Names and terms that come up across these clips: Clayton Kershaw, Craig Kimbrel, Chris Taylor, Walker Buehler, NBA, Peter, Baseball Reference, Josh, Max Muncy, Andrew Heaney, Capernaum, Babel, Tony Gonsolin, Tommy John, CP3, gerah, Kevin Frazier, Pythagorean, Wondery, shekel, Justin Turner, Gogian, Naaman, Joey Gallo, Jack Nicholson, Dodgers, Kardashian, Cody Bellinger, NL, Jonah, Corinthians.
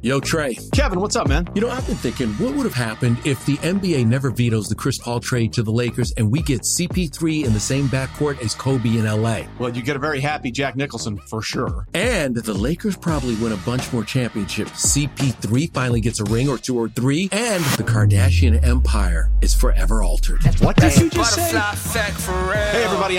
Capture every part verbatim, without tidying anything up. Yo, Trey. Kevin, what's up, man? You know, I've been thinking, what would have happened if the N B A never vetoes the Chris Paul trade to the Lakers and we get C P three in the same backcourt as Kobe in L A? Well, you get a very happy Jack Nicholson, for sure. And the Lakers probably win a bunch more championships. C P three finally gets a ring or two or three, and the Kardashian empire is forever altered. What did you just say? Hey, everybody,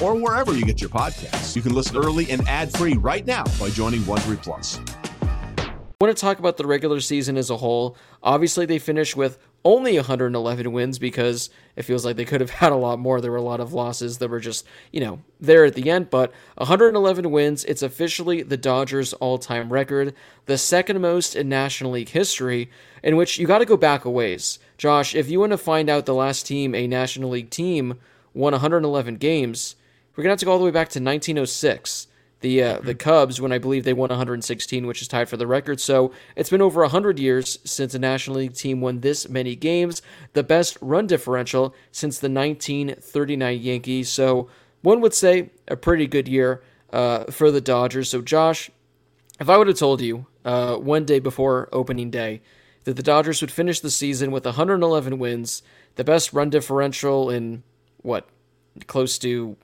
or wherever you get your podcasts. You can listen early and ad-free right now by joining Wondery Plus. I want to talk about the regular season as a whole. Obviously, they finished with only one hundred eleven wins because it feels like they could have had a lot more. There were a lot of losses that were just, you know, there at the end. But one hundred eleven wins, it's officially the Dodgers' all-time record, the second most in National League history, in which you got to go back a ways. Josh, if you want to find out the last team, a National League team, won one hundred eleven games, we're going to have to go all the way back to nineteen oh six. The uh, the Cubs, when I believe they won one hundred sixteen, which is tied for the record. So it's been over one hundred years since a National League team won this many games. The best run differential since the nineteen thirty-nine Yankees. So one would say a pretty good year uh, for the Dodgers. So Josh, if I would have told you uh, one day before opening day that the Dodgers would finish the season with one hundred eleven wins, the best run differential in, what, close to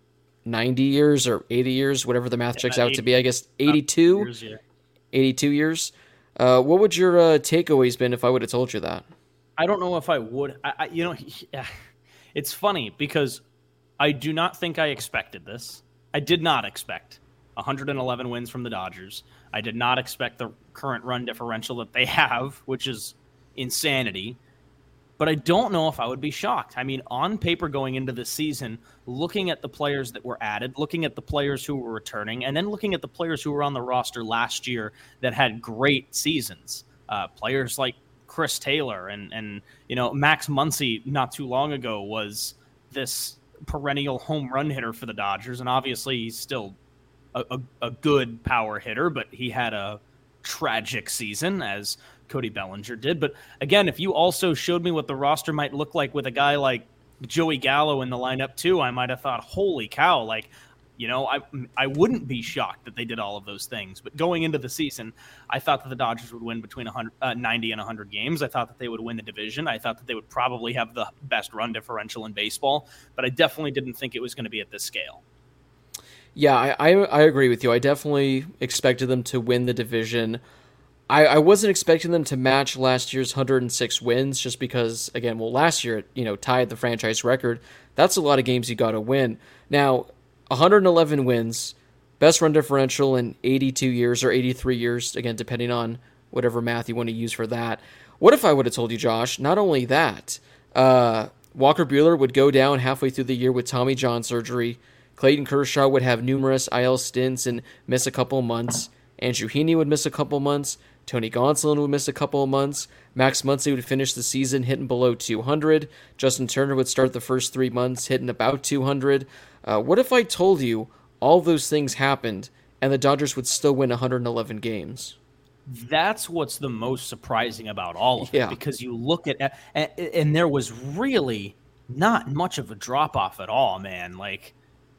ninety years or eighty years, whatever the math yeah, checks out eighty, to be, I guess eighty-two years, yeah. eighty-two years. Uh, what would your uh, takeaways been if I would have told you that? I don't know if I would. I, I, you know, it's funny because I do not think I expected this. I did not expect one hundred eleven wins from the Dodgers. I did not expect the current run differential that they have, which is insanity. But I don't know if I would be shocked. I mean, on paper going into the season, looking at the players that were added, looking at the players who were returning, and then looking at the players who were on the roster last year that had great seasons, uh, players like Chris Taylor and, and you know, Max Muncy not too long ago was this perennial home run hitter for the Dodgers. And obviously he's still a, a, a good power hitter, but he had a tragic season as Cody Bellinger did. But again, if you also showed me what the roster might look like with a guy like Joey Gallo in the lineup too, I might have thought, holy cow, like, you know, I I wouldn't be shocked that they did all of those things. But going into the season, I thought that the Dodgers would win between ninety and one hundred games. I thought that they would win the division. I thought that they would probably have the best run differential in baseball, but I definitely didn't think it was going to be at this scale. Yeah, I, I, I agree with you. I definitely expected them to win the division. I, I wasn't expecting them to match last year's one hundred six wins just because, again, well, last year it, you know, tied the franchise record. That's a lot of games you got to win. Now, one hundred eleven wins, best run differential in eighty-two years or eighty-three years, again, depending on whatever math you want to use for that. What if I would have told you, Josh, not only that, uh, Walker Buehler would go down halfway through the year with Tommy John surgery, Clayton Kershaw would have numerous I L stints and miss a couple months, Andrew Heaney would miss a couple months, Tony Gonsolin would miss a couple of months. Max Muncy would finish the season hitting below two hundred. Justin Turner would start the first three months hitting about two hundred. Uh, what if I told you all those things happened and the Dodgers would still win one hundred eleven games? That's what's the most surprising about all of yeah. it, because you look at and, and there was really not much of a drop off at all, man. Like.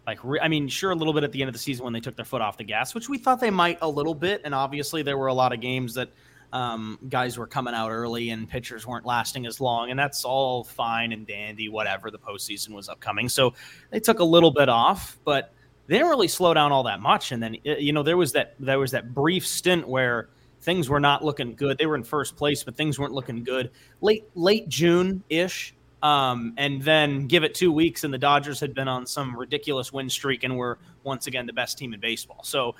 Like, I mean, sure, a little bit at the end of the season when they took their foot off the gas, which we thought they might a little bit. And obviously there were a lot of games that um, guys were coming out early and pitchers weren't lasting as long. And that's all fine and dandy, whatever. The postseason was upcoming. So they took a little bit off, but they didn't really slow down all that much. And then, you know, there was that there was that brief stint where things were not looking good. They were in first place, but things weren't looking good. Late, late June-ish. Um, and then give it two weeks and the Dodgers had been on some ridiculous win streak and were once again the best team in baseball. So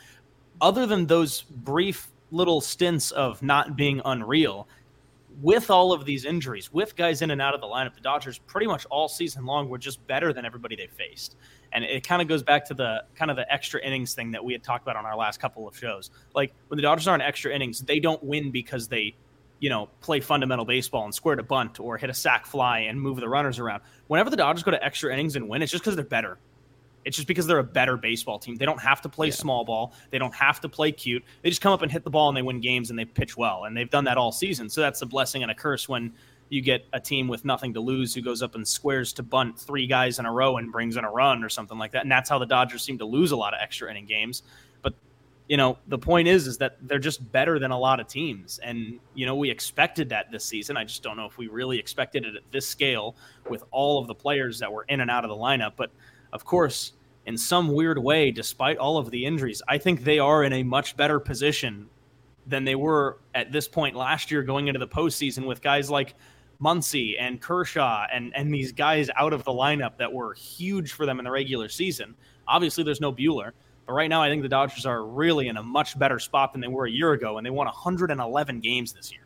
other than those brief little stints of not being unreal, with all of these injuries, with guys in and out of the lineup, the Dodgers pretty much all season long were just better than everybody they faced. And it kind of goes back to the kind of the extra innings thing that we had talked about on our last couple of shows. Like when the Dodgers are in extra innings, they don't win because they you know, play fundamental baseball and square to bunt or hit a sac fly and move the runners around. Whenever the Dodgers go to extra innings and win, it's just because they're better. It's just because they're a better baseball team. They don't have to play yeah. small ball. They don't have to play cute. They just come up and hit the ball and they win games and they pitch well. And they've done that all season. So that's a blessing and a curse when you get a team with nothing to lose who goes up and squares to bunt three guys in a row and brings in a run or something like that. And that's how the Dodgers seem to lose a lot of extra inning games. But, you know, the point is, is that they're just better than a lot of teams. And, you know, we expected that this season. I just don't know if we really expected it at this scale with all of the players that were in and out of the lineup. But, of course, in some weird way, despite all of the injuries, I think they are in a much better position than they were at this point last year going into the postseason with guys like Muncy and Kershaw and, and these guys out of the lineup that were huge for them in the regular season. Obviously, there's no Buehler, but right now I think the Dodgers are really in a much better spot than they were a year ago, and they won one hundred eleven games this year.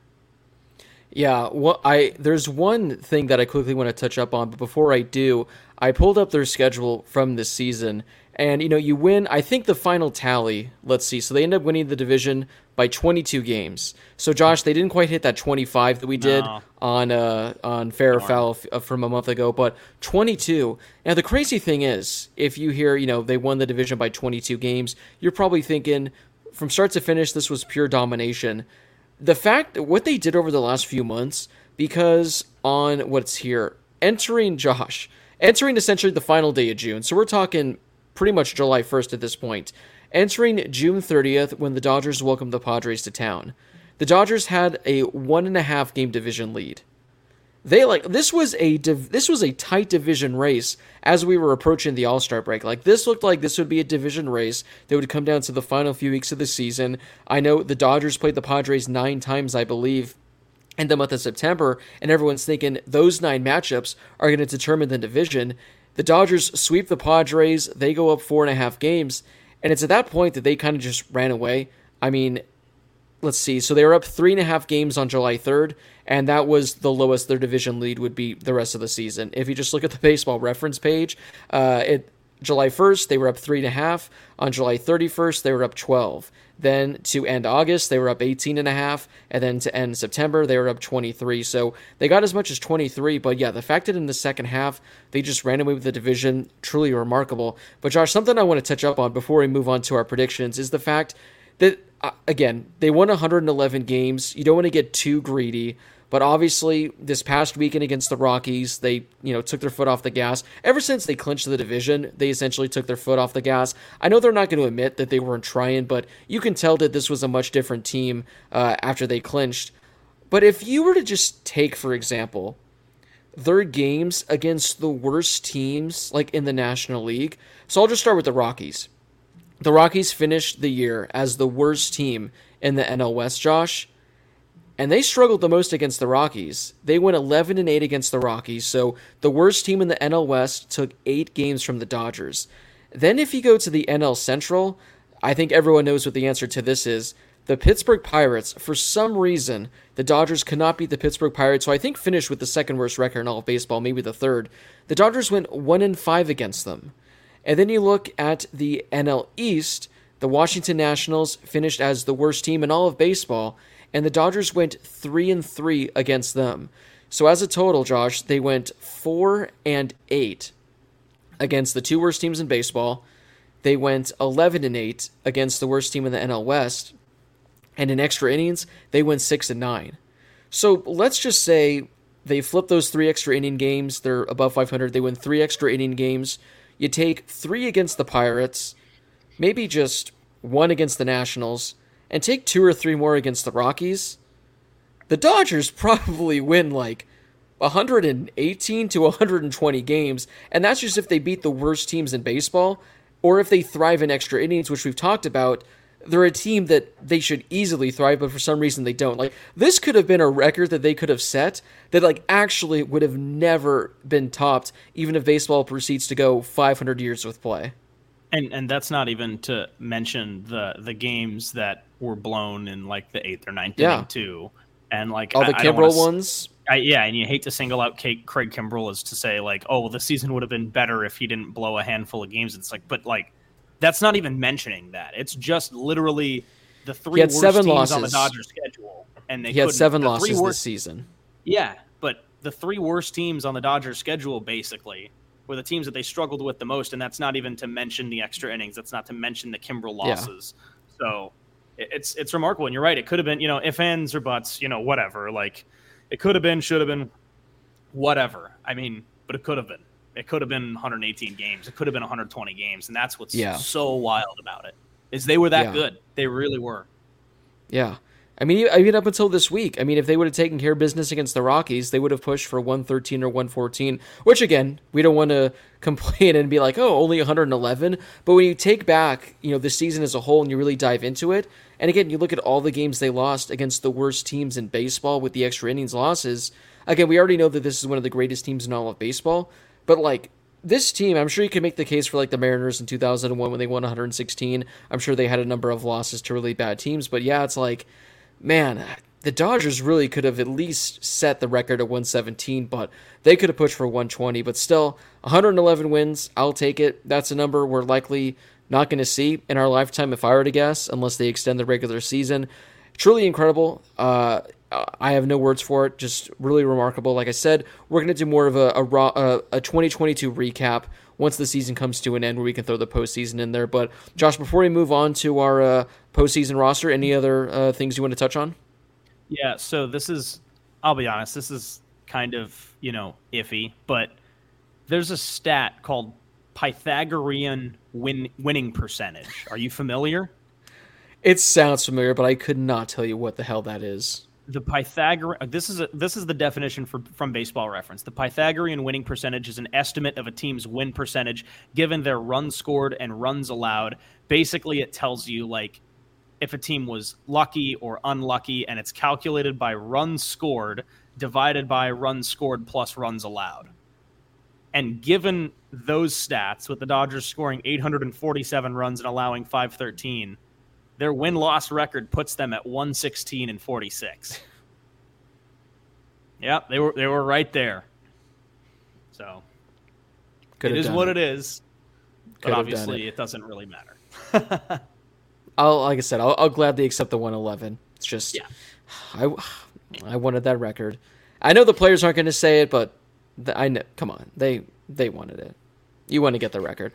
Yeah, well, I there's one thing that I quickly want to touch up on, but before I do, I pulled up their schedule from this season, and, you know, you win, I think the final tally, let's see, so they end up winning the division by twenty-two games. So, Josh, they didn't quite hit that twenty-five that we did no. on uh, on Fair or Foul from a month ago, but twenty-two. Now, the crazy thing is, if you hear, you know, they won the division by twenty-two games, you're probably thinking, from start to finish, this was pure domination. The fact that what they did over the last few months, because on what's here, entering Josh, entering essentially the final day of June. So we're talking pretty much July first at this point. Entering June thirtieth when the Dodgers welcomed the Padres to town. The Dodgers had a one and a half game division lead. They like this was a div, this was a tight division race as we were approaching the All-Star break. Like this looked like this would be a division race that would come down to the final few weeks of the season. I know the Dodgers played the Padres nine times, I believe, in the month of September, and everyone's thinking those nine matchups are going to determine the division. The Dodgers sweep the Padres. They go up four and a half games, and it's at that point that they kind of just ran away. I mean, let's see. So they were up three and a half games on July third, and that was the lowest their division lead would be the rest of the season. If you just look at the Baseball Reference page, uh, it July first, they were up three and a half. On July thirty-first, they were up twelve. Then to end August, they were up eighteen and a half. And then to end September, they were up twenty-three. So they got as much as twenty-three. But yeah, the fact that in the second half, they just ran away with the division, truly remarkable. But Josh, something I want to touch up on before we move on to our predictions is the fact that, uh, again, they won one hundred eleven games. You don't want to get too greedy, but obviously this past weekend against the Rockies, they, you know, took their foot off the gas. Ever since they clinched the division, they essentially took their foot off the gas. I know they're not going to admit that they weren't trying, but you can tell that this was a much different team uh, after they clinched. But if you were to just take, for example, their games against the worst teams, like in the National League. So I'll just start with the Rockies. The Rockies finished the year as the worst team in the N L West, Josh, and they struggled the most against the Rockies. They went eleven and eight against the Rockies, so the worst team in the N L West took eight games from the Dodgers. Then if you go to the N L Central, I think everyone knows what the answer to this is. The Pittsburgh Pirates, for some reason, the Dodgers cannot beat the Pittsburgh Pirates, who I think finished with the second worst record in all of baseball, maybe the third. The Dodgers went one and five against them. And then you look at the N L East, the Washington Nationals finished as the worst team in all of baseball, and the Dodgers went three and three against them. So as a total, Josh, they went four and eight against the two worst teams in baseball. They went eleven and eight against the worst team in the N L West, and in extra innings, they went six and nine. So let's just say they flip those three extra inning games. They're above five hundred. They win three extra inning games. You take three against the Pirates, maybe just one against the Nationals, and take two or three more against the Rockies. The Dodgers probably win like one hundred eighteen to one hundred twenty games, and that's just if they beat the worst teams in baseball, or if they thrive in extra innings, which we've talked about. They're a team that they should easily thrive, but for some reason they don't. Like, this could have been a record that they could have set that, like, actually would have never been topped, even if baseball proceeds to go five hundred years with play. And and that's not even to mention the the games that were blown in, like, the eighth or ninth yeah. inning, too. And, like, all I, the Kimbrel ones. I, yeah, and you hate to single out Kate, Craig Kimbrel as to say, like, oh, well, the season would have been better if he didn't blow a handful of games. It's like, but, like, that's not even mentioning that. It's just literally the three worst teams losses on the Dodgers schedule. and they he had seven the losses worst, this season. Yeah, but the three worst teams on the Dodgers' schedule basically were the teams that they struggled with the most, and that's not even to mention the extra innings. That's not to mention the Kimbrel losses. Yeah. So it, it's it's remarkable, and you're right. It could have been, you know, if ands or buts, you know, whatever. Like it could have been, should have been, whatever. I mean, but it could have been. It could have been one hundred eighteen games. It could have been one hundred twenty games, and that's what's yeah. so wild about it is they were that yeah. good. They really were. Yeah. I mean, even up until this week, I mean, if they would have taken care of business against the Rockies, they would have pushed for one thirteen or one fourteen, which, again, we don't want to complain and be like, oh, only one eleven. But when you take back, you know, the season as a whole and you really dive into it, and again, you look at all the games they lost against the worst teams in baseball with the extra innings losses, again, we already know that this is one of the greatest teams in all of baseball. But, like, this team, I'm sure you can make the case for, like, the Mariners in two thousand one when they won one hundred sixteen. I'm sure they had a number of losses to really bad teams. But, yeah, it's like, man, the Dodgers really could have at least set the record at one seventeen, but they could have pushed for one twenty. But still, one eleven wins, I'll take it. That's a number we're likely not going to see in our lifetime, if I were to guess, unless they extend the regular season. Truly incredible. Uh, I have no words for it. Just really remarkable. Like I said, we're going to do more of a, a, raw, uh, a twenty twenty-two recap once the season comes to an end where we can throw the postseason in there. But, Josh, before we move on to our uh, postseason roster, any other uh, things you want to touch on? Yeah, so this is, I'll be honest, this is kind of, you know, iffy, but there's a stat called Pythagorean win- winning percentage. Are you familiar? It sounds familiar, but I could not tell you what the hell that is. The Pythagorean. This is a, this is the definition for, from Baseball Reference. The Pythagorean winning percentage is an estimate of a team's win percentage given their runs scored and runs allowed. Basically, it tells you like if a team was lucky or unlucky, and it's calculated by runs scored divided by runs scored plus runs allowed. And given those stats, with the Dodgers scoring eight hundred forty-seven runs and allowing five thirteen. Their win-loss record puts them at one sixteen and forty-six. Yeah, they were they were right there. So it is what it is. But obviously, it doesn't really matter. I'll like I said, I'll, I'll gladly accept the one eleven. It's just, yeah. I I wanted that record. I know the players aren't going to say it, but the, I know. Come on, they they wanted it. You want to get the record.